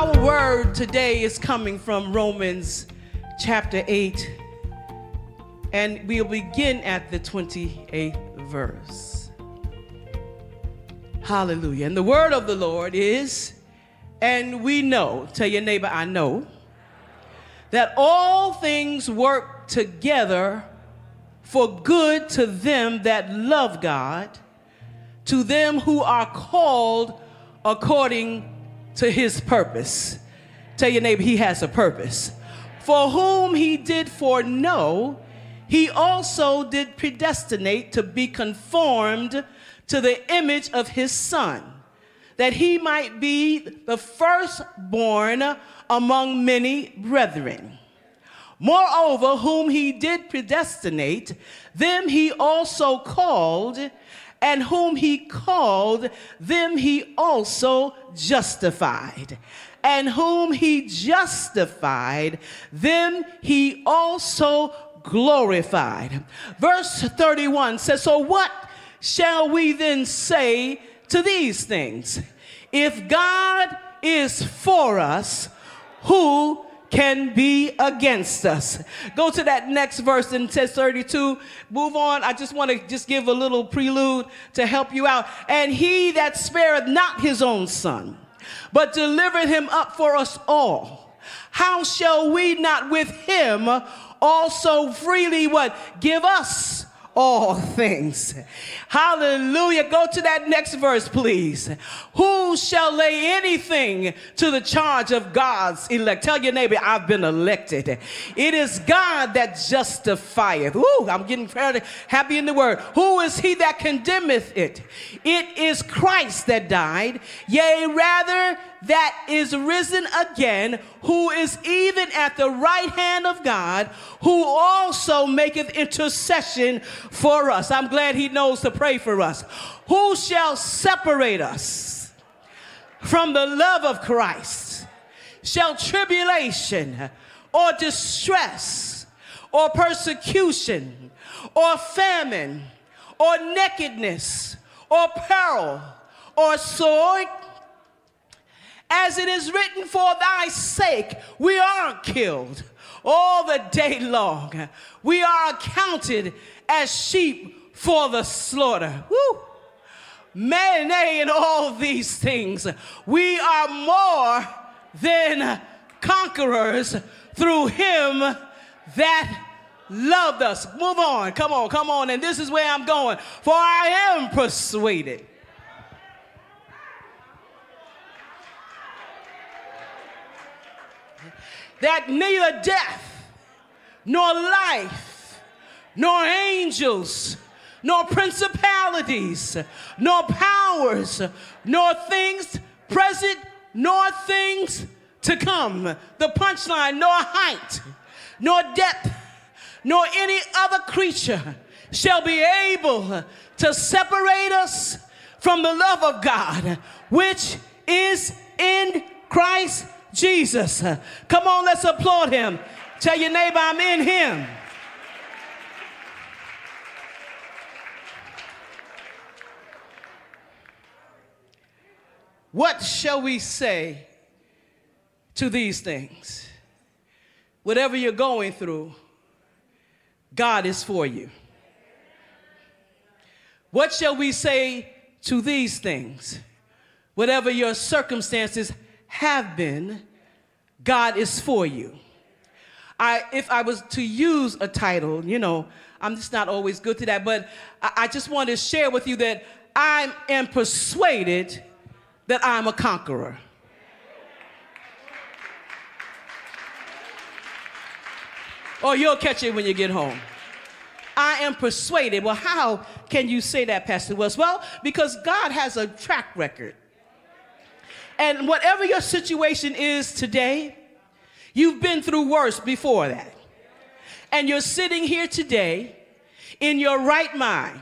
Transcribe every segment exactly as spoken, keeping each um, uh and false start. Our word today is coming from Romans chapter eight, and we'll begin at the twenty-eighth verse. Hallelujah. And the word of the Lord is, and we know, tell your neighbor, I know, that all things work together for good to them that love God, to them who are called according to his purpose. Tell your neighbor, he has a purpose. For whom he did foreknow, he also did predestinate to be conformed to the image of his Son, that he might be the firstborn among many brethren. Moreover, whom he did predestinate, them he also called, and whom he called, them he also justified. And whom he justified, them he also glorified. Verse thirty-one says, so what shall we then say to these things? If God is for us, who can be against us? Go to that next verse in thirty-two. Move on. I just want to just give a little prelude to help you out. And he that spareth not his own Son, but delivered him up for us all, how shall we not with him also freely what? Give us all things. Hallelujah. Go to that next verse, please. Who shall lay anything to the charge of God's elect? Tell your neighbor, I've been elected. It is God that justifieth. Ooh, I'm getting happy in the word. Who is he that condemneth it? It is Christ that died, yea, rather that is risen again, who is even at the right hand of God, who also maketh intercession for us. I'm glad he knows to pray for us. Who shall separate us from the love of Christ? Shall tribulation or distress or persecution or famine or nakedness or peril or sword? As it is written, for thy sake we are killed all the day long. We are accounted as sheep for the slaughter. Woo! May, nay, in all these things, we are more than conquerors through him that loved us. Move on, come on, come on. And this is where I'm going. For I am persuaded. That neither death, nor life, nor angels, nor principalities, nor powers, nor things present, nor things to come. The punchline, nor height, nor depth, nor any other creature shall be able to separate us from the love of God, which is in Christ Jesus. Come on, let's applaud him. Tell your neighbor, I'm in him. What shall we say to these things? Whatever you're going through, God is for you. What shall we say to these things? Whatever your circumstances have been, God is for you. I, if I was to use a title, you know, I'm just not always good to that, but I, I just want to share with you that I am persuaded that I'm a conqueror. Or you'll catch it when you get home. I am persuaded. Well, how can you say that, Pastor West? Well, because God has a track record. And whatever your situation is today, you've been through worse before that. And you're sitting here today in your right mind.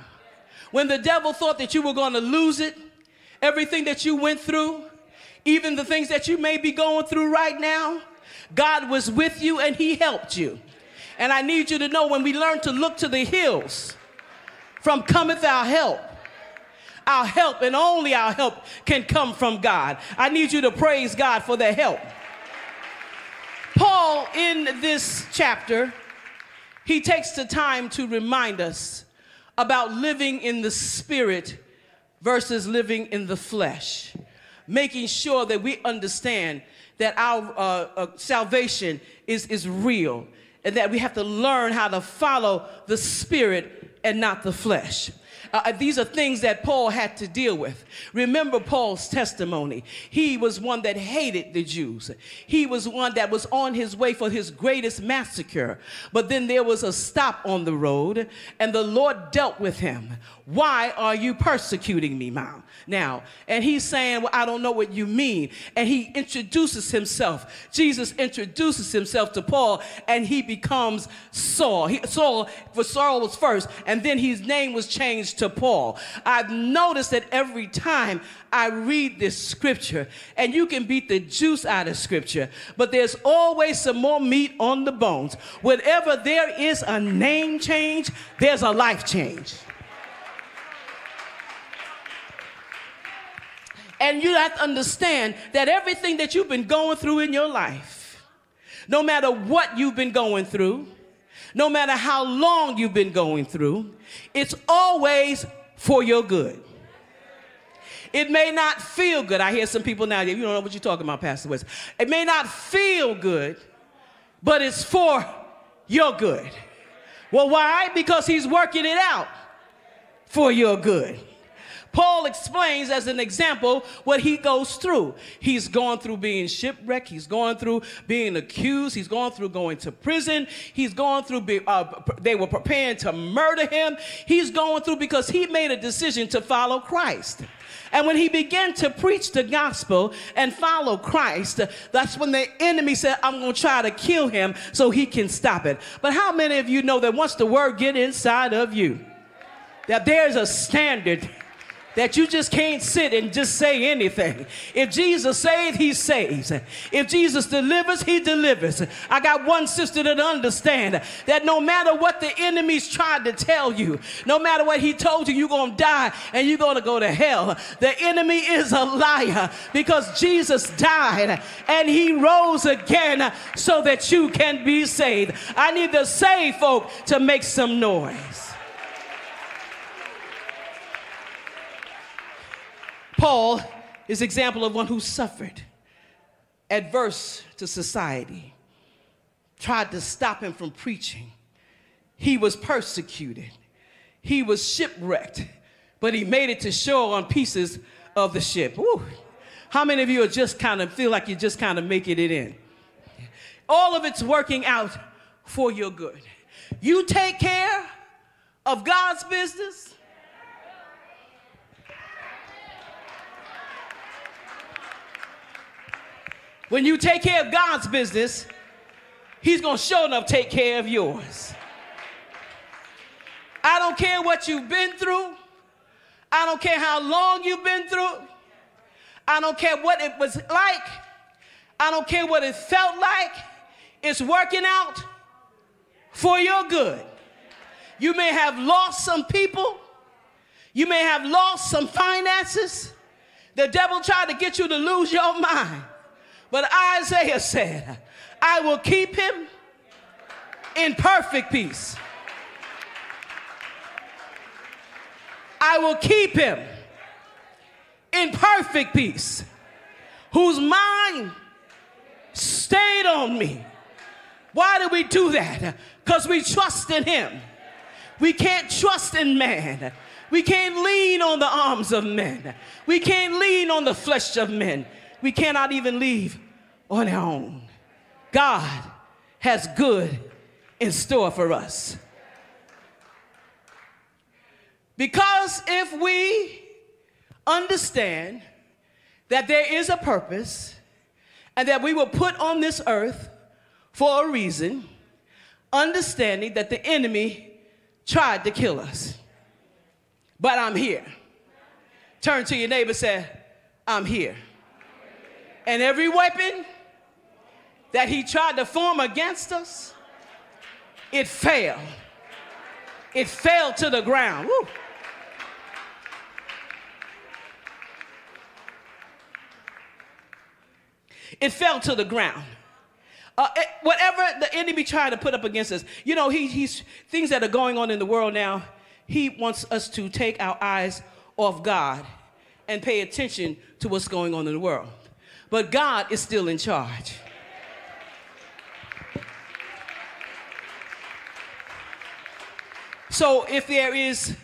When the devil thought that you were going to lose it, everything that you went through, even the things that you may be going through right now, God was with you and he helped you. And I need you to know, when we learn to look to the hills, from cometh our help, Our help and only our help can come from God. I need you to praise God for their help. Paul, in this chapter, he takes the time to remind us about living in the spirit versus living in the flesh, making sure that we understand that our uh, uh, salvation is, is real, and that we have to learn how to follow the spirit and not the flesh. Uh, these are things that Paul had to deal with. Remember Paul's testimony. He was one that hated the Jews. He was one that was on his way for his greatest massacre. But then there was a stop on the road, and the Lord dealt with him. Why are you persecuting me now? Now, and he's saying, well, I don't know what you mean. And he introduces himself. Jesus introduces himself to Paul, and he becomes Saul. He, Saul, for Saul was first, and then his name was changed to Paul. I've noticed that every time I read this scripture, and you can beat the juice out of scripture, but there's always some more meat on the bones. Whenever there is a name change, there's a life change. And you have to understand that everything that you've been going through in your life, no matter what you've been going through, no matter how long you've been going through, it's always for your good. It may not feel good. I hear some people now, you don't know what you're talking about, Pastor West. It may not feel good, but it's for your good. Well, why? Because he's working it out for your good. Paul explains as an example what he goes through. He's gone through being shipwrecked. He's gone through being accused. He's gone through going to prison. He's gone through, be, uh, they were preparing to murder him. He's going through because he made a decision to follow Christ. And when he began to preach the gospel and follow Christ, that's when the enemy said, I'm going to try to kill him so he can stop it. But how many of you know that once the word gets inside of you, that there's a standard that you just can't sit and just say anything. If Jesus saves, he saves. If Jesus delivers, he delivers. I got one sister that understands that no matter what the enemy's tried to tell you, no matter what he told you, you're going to die and you're going to go to hell. The enemy is a liar because Jesus died and he rose again so that you can be saved. I need the saved folk to make some noise. Paul is an example of one who suffered, adverse to society, tried to stop him from preaching. He was persecuted. He was shipwrecked, but he made it to shore on pieces of the ship. Woo. How many of you are just kind of feel like you're just kind of making it in? All of it's working out for your good. You take care of God's business, when you take care of God's business, he's going to sure enough take care of yours. I don't care what you've been through. I don't care how long you've been through. I don't care what it was like. I don't care what it felt like. It's working out for your good. You may have lost some people. You may have lost some finances. The devil tried to get you to lose your mind. But Isaiah said, I will keep him in perfect peace. I will keep him in perfect peace, whose mind stayed on me. Why do we do that? Because we trust in him. We can't trust in man. We can't lean on the arms of men. We can't lean on the flesh of men. We cannot even leave on our own. God has good in store for us. Because if we understand that there is a purpose and that we were put on this earth for a reason, understanding that the enemy tried to kill us, but I'm here. Turn to your neighbor and say, I'm here. And every weapon that he tried to form against us, it failed. It fell to the ground. Woo. It fell to the ground. Uh, it, whatever the enemy tried to put up against us, you know, he, he's things that are going on in the world now, he wants us to take our eyes off God and pay attention to what's going on in the world. But God is still in charge. So if there is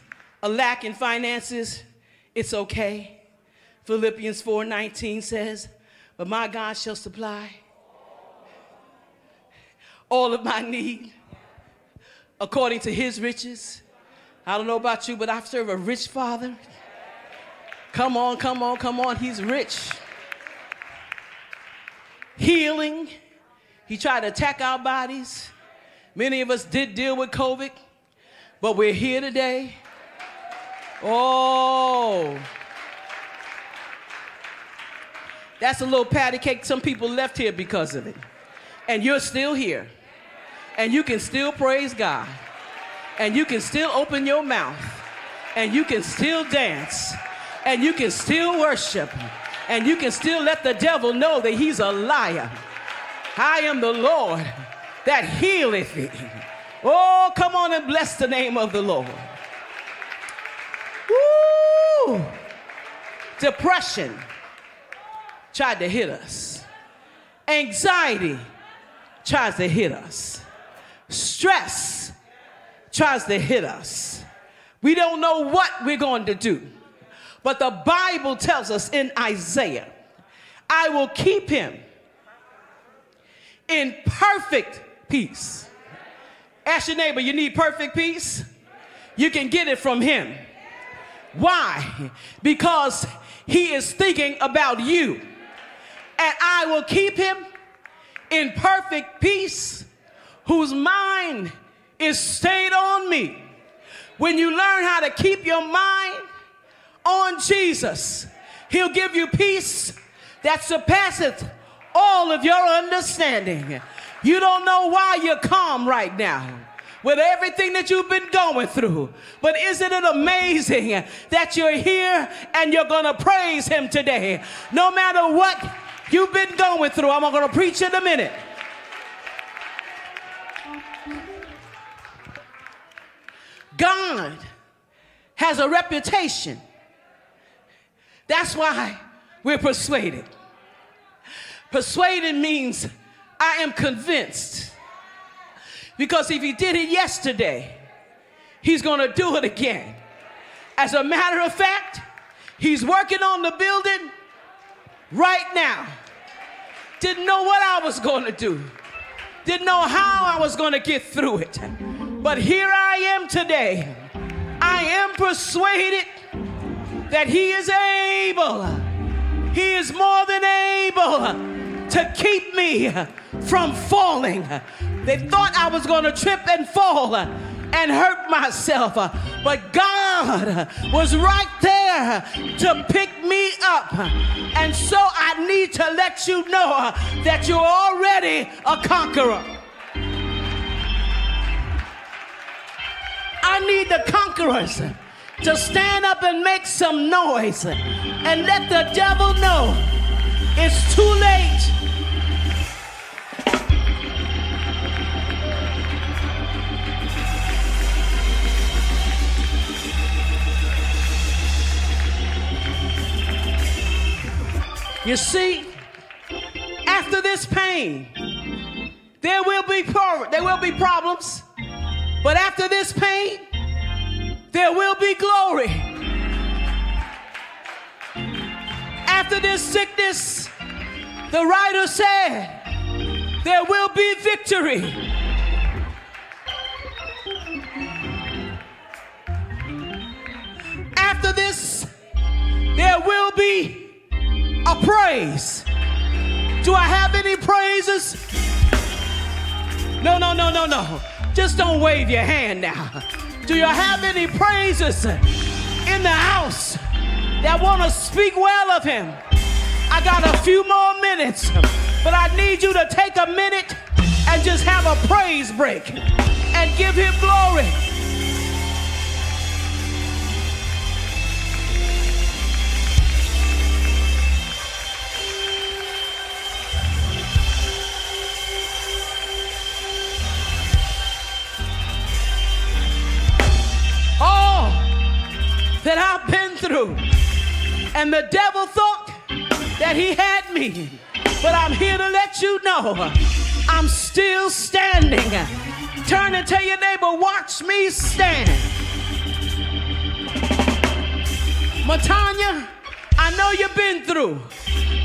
a lack in finances, it's okay. Philippians four nineteen says, but my God shall supply all of my need according to his riches. I don't know about you, but I serve a rich Father. Come on, come on, come on. He's rich. Healing. He tried to attack our bodies. Many of us did deal with COVID, but we're here today. Oh. That's a little patty cake some people left here because of it. And you're still here. And you can still praise God. And you can still open your mouth. And you can still dance. And you can still worship. And you can still let the devil know that he's a liar. I am the Lord that healeth thee. Oh, come on and bless the name of the Lord. Woo! Depression tried to hit us. Anxiety tries to hit us. Stress tries to hit us. We don't know what we're going to do. But the Bible tells us in Isaiah, I will keep him in perfect peace. Ask your neighbor, you need perfect peace? You can get it from him. Why? Because he is thinking about you. And I will keep him in perfect peace, whose mind is stayed on me. When you learn how to keep your mind on Jesus, he'll give you peace that surpasseth all of your understanding. You don't know why you're calm right now with everything that you've been going through. But isn't it amazing that you're here and you're going to praise him today? No matter what you've been going through, I'm going to preach in a minute. God has a reputation. That's why we're persuaded. Persuaded means I am convinced. Because if he did it yesterday, he's going to do it again. As a matter of fact, he's working on the building right now. Didn't know what I was going to do. Didn't know how I was going to get through it. But here I am today. I am persuaded that he is able. He is more than able to keep me from falling. They thought I was going to trip and fall and hurt myself, but God was right there to pick me up. And so I need to let you know that you're already a conqueror. I need the conquerors to stand up and make some noise and let the devil know it's too late. You see, after this pain, there will be pro- there will be problems, but after this pain, there will be glory. After this sickness, the writer said, there will be victory. After this, there will be a praise. Do I have any praises? No, no, no, no, no. Just don't wave your hand now. Do you have any praises in the house that want to speak well of him? I got a few more minutes, but I need you to take a minute and just have a praise break and give him glory. And the devil thought that he had me, but I'm here to let you know I'm still standing. Turn and tell your neighbor, watch me stand. Matanya, I know you've been through,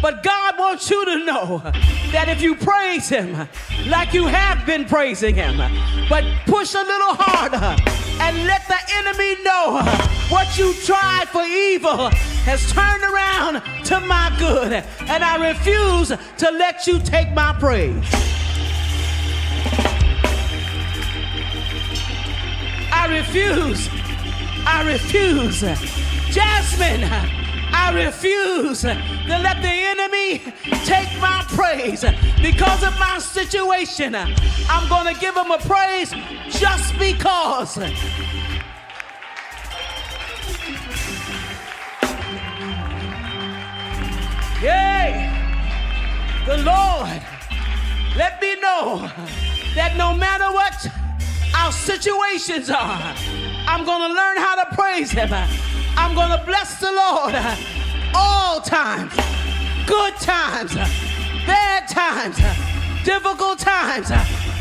but God wants you to know that if you praise him like you have been praising him, but push a little harder and let the enemy know what you tried for evil has turned around to my good, and I refuse to let you take my praise. I refuse. I refuse. Jasmine, I refuse to let the enemy take my praise. Because of my situation, I'm going to give him a praise just because. Yay! The Lord let me know that no matter what our situations are, I'm going to learn how to praise him. I'm going to bless the Lord all times, good times, bad times, difficult times.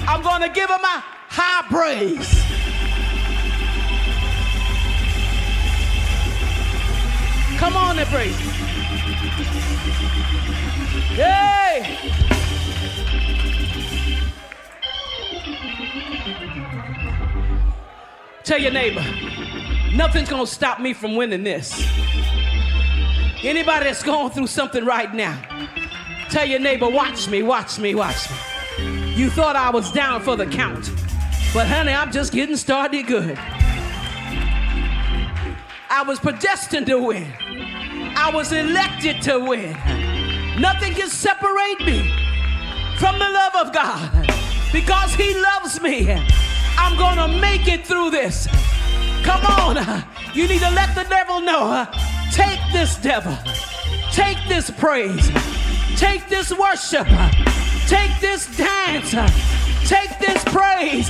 I'm going to give him a high praise. Come on and praise. Yay! Tell your neighbor, nothing's gonna stop me from winning this. Anybody that's going through something right now, tell your neighbor, watch me, watch me, watch me. You thought I was down for the count, but honey, I'm just getting started good. I was predestined to win. I was elected to win. Nothing can separate me from the love of God, because he loves me. I'm gonna make it through this. Come on, you need to let the devil know. Take this devil, take this praise, take this worship, take this dance, take this praise,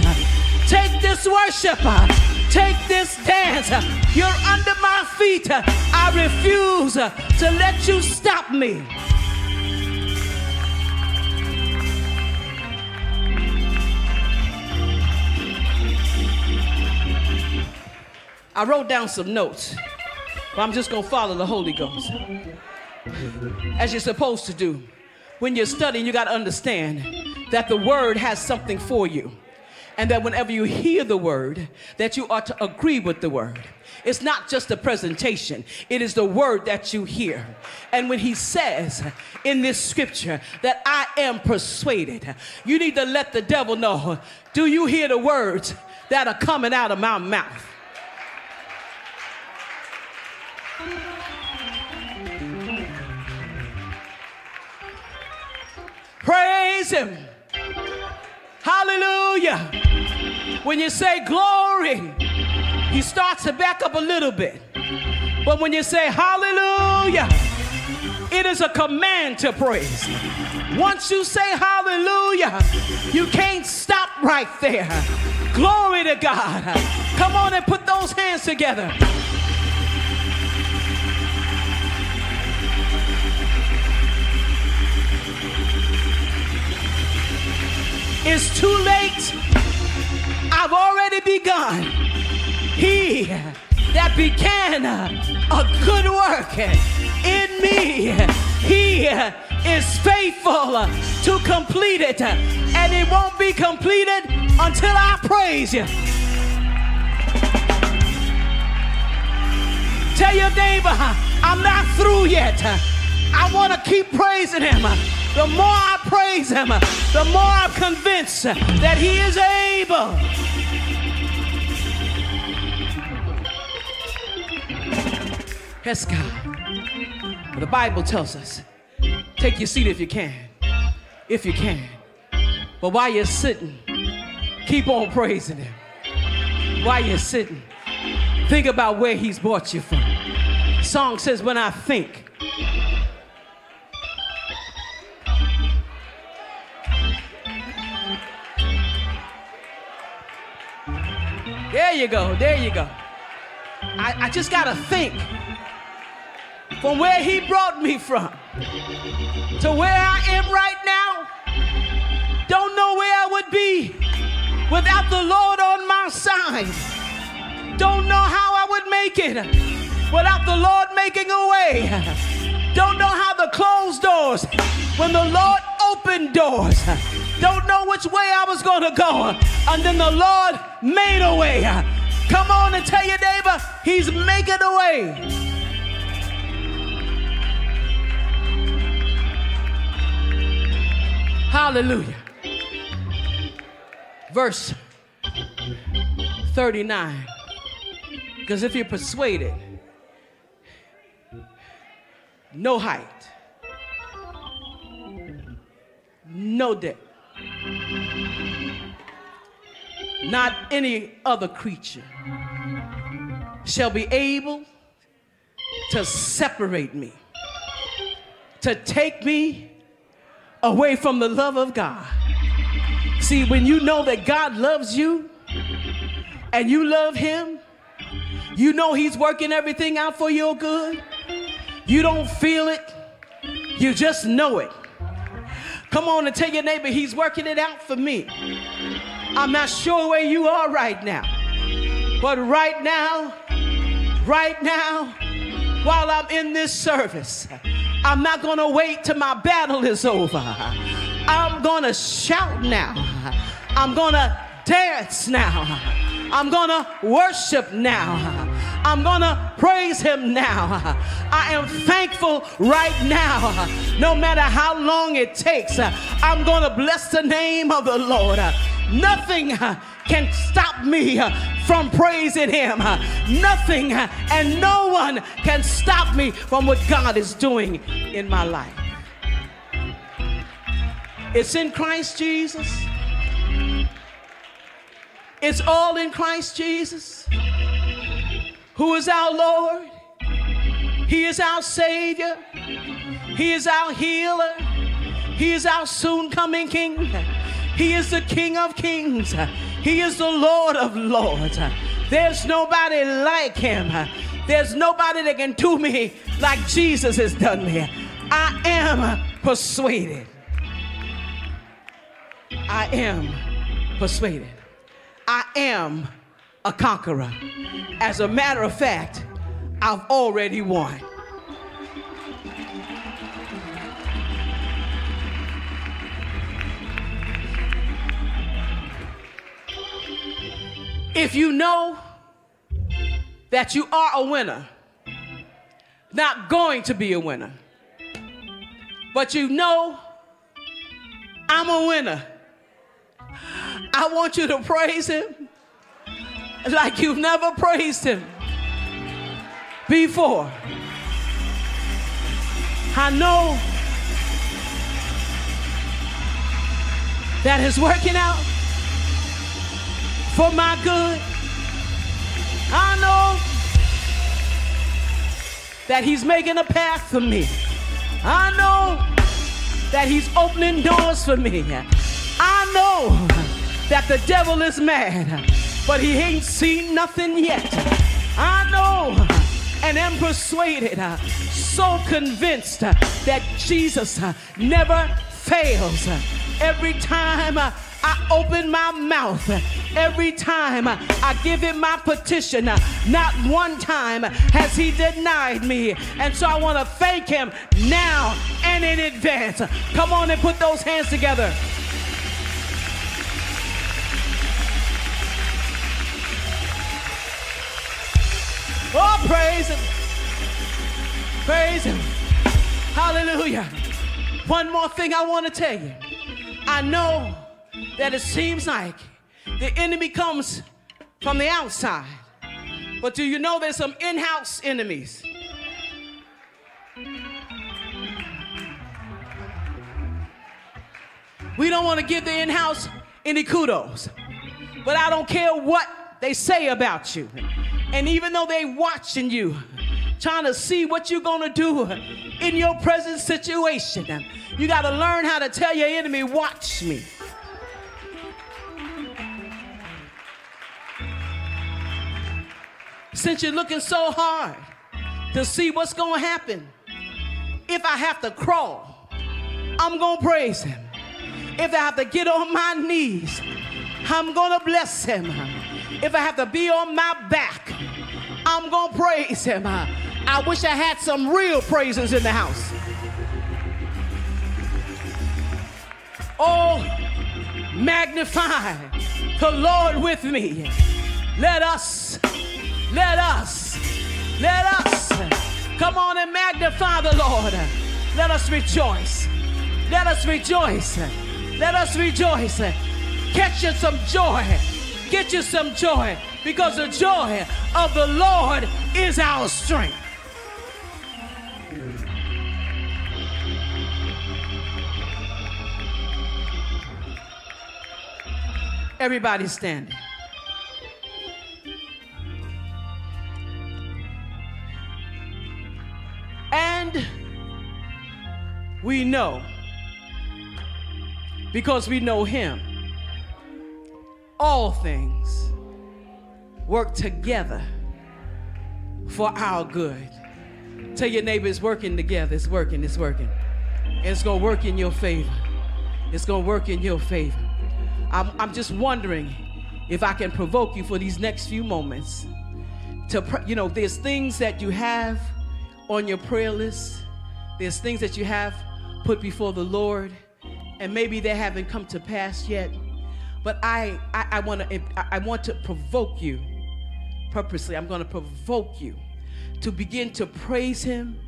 take this worship, take this dance. You're under my feet. I refuse to let you stop me. I wrote down some notes, but I'm just going to follow the Holy Ghost, as you're supposed to do. When you're studying, you got to understand that the word has something for you, and that whenever you hear the word, that you ought to agree with the word. It's not just a presentation. It is the word that you hear. And when he says in this scripture that I am persuaded, you need to let the devil know, do you hear the words that are coming out of my mouth? Praise him. Hallelujah. When you say glory, he starts to back up a little bit. But when you say hallelujah, it is a command to praise. Once you say hallelujah, you can't stop right there. Glory to God. Come on and put those hands together. It's too late. I've already begun. He that began a good work in me, he is faithful to complete it. And it won't be completed until I praise you. Tell your neighbor, I'm not through yet. I want to keep praising him. The more I praise him, the more I'm convinced that he is able. Yes, God. The Bible tells us, take your seat if you can, if you can. But while you're sitting, keep on praising him. While you're sitting, think about where he's brought you from. The song says, when I think, there you go, there you go. I, I just gotta think. from where he brought me from to where I am right now. Don't know where I would be without the Lord on my side. Don't know how I would make it without the Lord making a way. Don't know how the closed doors, when the Lord opened doors. Don't know which way I was going to go, and then the Lord made a way. Come on and tell your neighbor, he's making a way. Hallelujah. Verse thirty-nine. Because if you're persuaded, no height, no depth, not any other creature shall be able to separate me, to take me away from the love of God. See, when you know that God loves you and you love him, you know he's working everything out for your good. You don't feel it, you just know it. Come on and tell your neighbor, he's working it out for me. I'm not sure where you are right now, but right now, right now, while I'm in this service, I'm not going to wait till my battle is over. I'm going to shout now. I'm going to dance now. I'm going to worship now. I'm going to praise him now. I am thankful right now. No matter how long it takes, I'm going to bless the name of the Lord. Nothing can stop me from praising him. Nothing and no one can stop me from what God is doing in my life. It's in Christ Jesus. It's all in Christ Jesus, who is our Lord. He is our Savior. He is our healer. He is our soon coming King. He is the King of Kings. He is the Lord of Lords. There's nobody like him. There's nobody that can do me like Jesus has done me. I am persuaded. I am persuaded. I am a conqueror. As a matter of fact, I've already won. If you know that you are a winner, not going to be a winner, but you know I'm a winner, I want you to praise him like you've never praised him before. I know that it's working out for my good. I know that he's making a path for me. I know that he's opening doors for me. I know that the devil is mad, but he ain't seen nothing yet. I know and am persuaded, so convinced that Jesus never fails. Every time I open my mouth, every time I give him my petition, not one time has he denied me. And so I want to thank him now and in advance. Come on and put those hands together. Oh, praise him. Praise him. Hallelujah. One more thing I want to tell you. I know that it seems like the enemy comes from the outside, but do you know there's some in-house enemies? We don't want to give the in-house any kudos, but I don't care what they say about you. And even though they watching you, trying to see what you're going to do in your present situation, you got to learn how to tell your enemy, watch me. Since you're looking so hard to see what's going to happen. If I have to crawl, I'm going to praise him. If I have to get on my knees, I'm going to bless him. If I have to be on my back, I'm going to praise him. I wish I had some real praisers in the house. Oh, magnify the Lord with me. Let us, let us, let us come on and magnify the Lord. Let us rejoice. Let us rejoice. Let us rejoice. Catch you some joy. Get you some joy, because the joy of the Lord is our strength. Everybody standing. And we know, because we know him, all things work together for our good. Tell your neighbor, it's working together. It's working, it's working. It's gonna work in your favor. It's gonna work in your favor. I'm, I'm just wondering if I can provoke you for these next few moments to, you know, there's things that you have on your prayer list. There's things that you have put before the Lord, and maybe they haven't come to pass yet. But I, I, I want to, I want to provoke you purposely. I'm going to provoke you to begin to praise him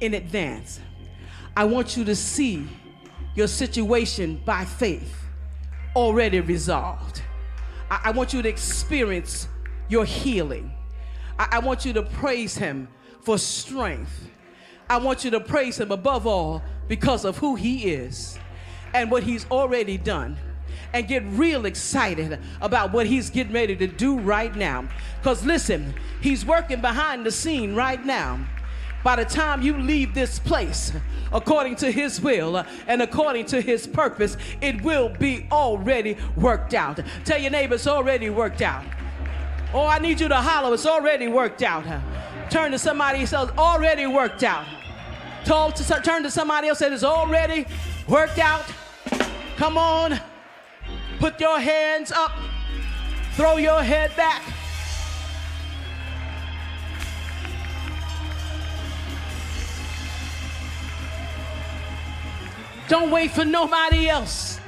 in advance. I want you to see your situation by faith already resolved. I, I want you to experience your healing. I, I want you to praise him for strength. I want you to praise him above all because of who he is and what he's already done. And get real excited about what he's getting ready to do right now. Because listen, he's working behind the scene right now. By the time you leave this place, according to his will and according to his purpose, it will be already worked out. Tell your neighbor, it's already worked out. Oh, I need you to holler, it's already worked out. Turn to somebody who says, already worked out. Turn to somebody else and say, it's already worked out. Come on. Put your hands up, throw your head back. Don't wait for nobody else.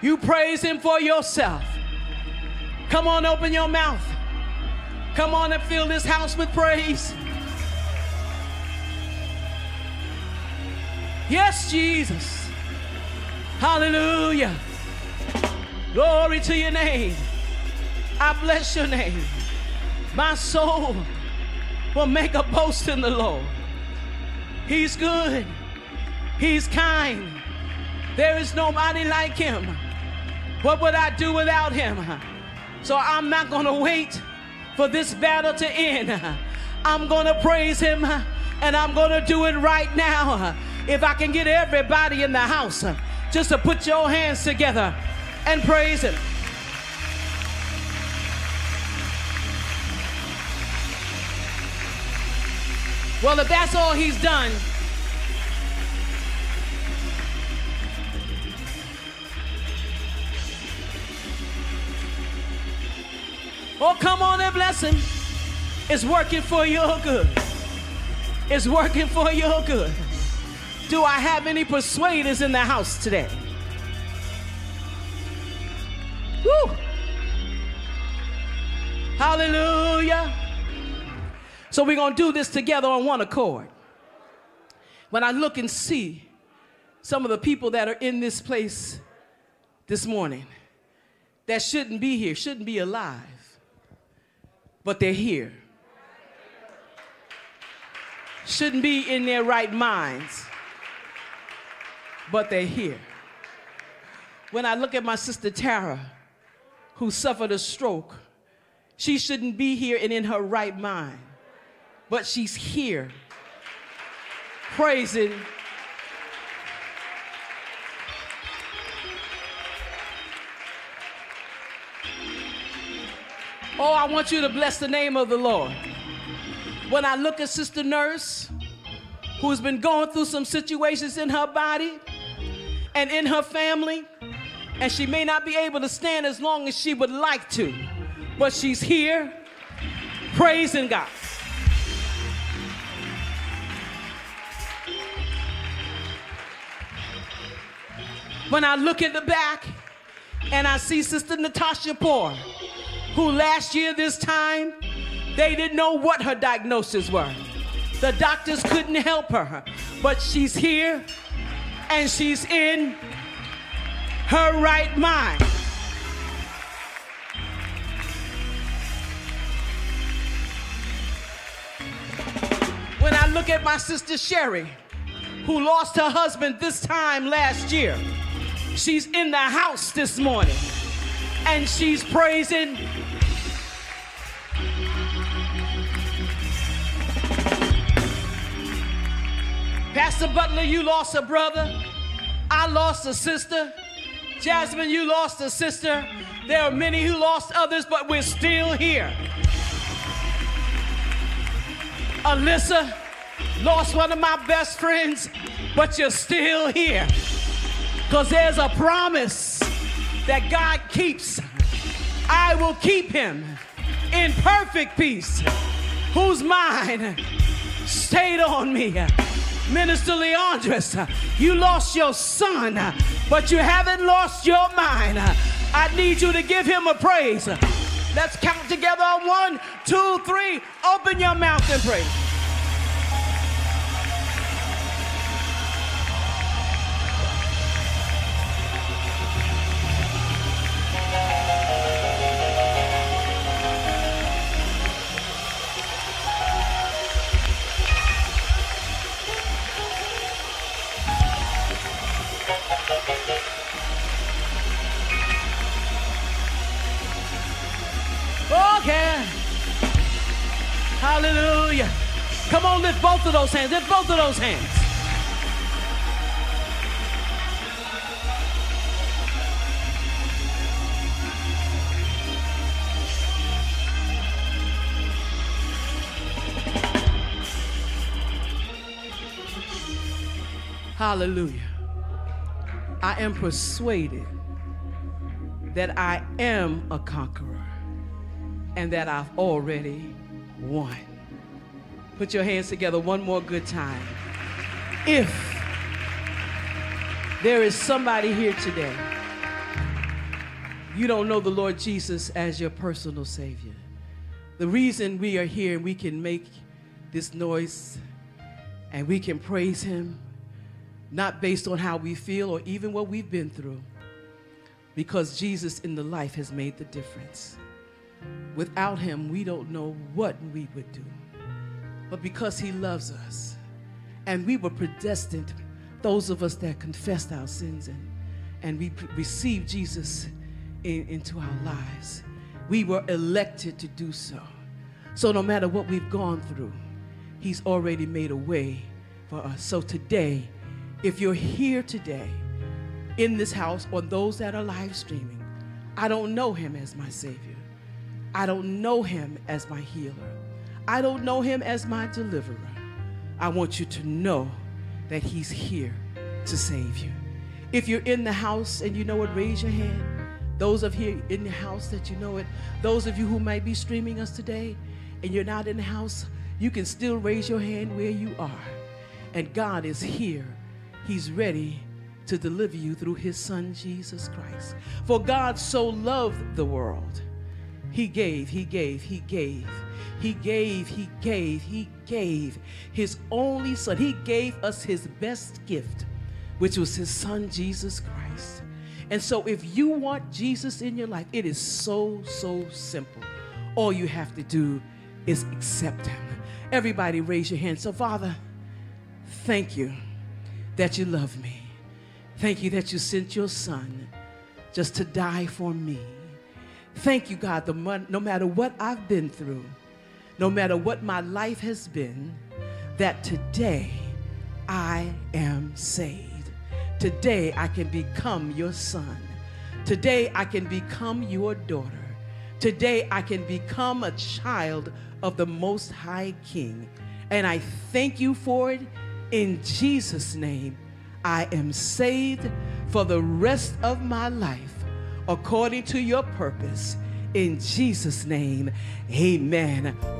You praise him for yourself. Come on, open your mouth. Come on and fill this house with praise. Yes, Jesus. Hallelujah. Glory to your name. I bless your name. My soul will make a boast in the Lord. He's good. He's kind. There is nobody like him. What would I do without him? So I'm not going to wait for this battle to end. I'm going to praise him, and I'm going to do it right now. If I can get everybody in the house just to put your hands together and praise him. Well, if that's all he's done, oh, come on and bless him. It's working for your good. It's working for your good. Do I have any persuaders in the house today? Woo. Hallelujah. So we're going to do this together on one accord. When I look and see some of the people that are in this place this morning that shouldn't be here, shouldn't be alive, but they're here. Shouldn't be in their right minds, but they're here. When I look at my sister Tara, who suffered a stroke. She shouldn't be here and in her right mind, but she's here praising. Oh, I want you to bless the name of the Lord. when I look at Sister Nurse, who's been going through some situations in her body and in her family, and she may not be able to stand as long as she would like to, but she's here praising God. When I look in the back and I see Sister Natasha Poor, who last year this time, they didn't know what her diagnoses were. The doctors couldn't help her, but she's here and she's in her right mind. When I look at my sister Sherry, who lost her husband this time last year, she's in the house this morning and she's praising. Pastor Butler, you lost a brother. I lost a sister. Jasmine, you lost a sister. There are many who lost others, but we're still here. Alyssa lost one of my best friends, but you're still here. Because there's a promise that God keeps. I will keep him in perfect peace, whose mind stayed on me. Minister Leandris, you lost your son, but you haven't lost your mind. I need you to give him a praise. Let's count together on one, two, three. Open your mouth and praise. Hallelujah. Come on, lift both of those hands. Lift both of those hands. Hallelujah. I am persuaded that I am a conqueror and that I've already won. Put your hands together one more good time. If there is somebody here today, you don't know the Lord Jesus as your personal Savior. The reason we are here, we can make this noise and we can praise him, not based on how we feel or even what we've been through, because Jesus in the life has made the difference. Without him, we don't know what we would do. But because he loves us, and we were predestined, those of us that confessed our sins and, and we received Jesus in, into our lives, we were elected to do so. So no matter what we've gone through, he's already made a way for us. So today, if you're here today in this house or those that are live streaming, I don't know him as my Savior. I don't know him as my healer. I don't know him as my deliverer. I want you to know that he's here to save you. If you're in the house and you know it, raise your hand. Those of you in the house that you know it, those of you who might be streaming us today and you're not in the house, you can still raise your hand where you are. And God is here. He's ready to deliver you through his son, Jesus Christ. For God so loved the world. He gave, he gave, he gave, he gave, he gave, he gave his only son. He gave us his best gift, which was his son, Jesus Christ. And so if you want Jesus in your life, it is so, so simple. All you have to do is accept him. Everybody raise your hand. So Father, thank you that you love me. Thank you that you sent your son just to die for me. Thank you, God, the mon- no matter what I've been through, no matter what my life has been, that today I am saved. Today I can become your son. Today I can become your daughter. Today I can become a child of the Most High King. And I thank you for it. In Jesus' name, I am saved for the rest of my life according to your purpose. In Jesus' name, amen.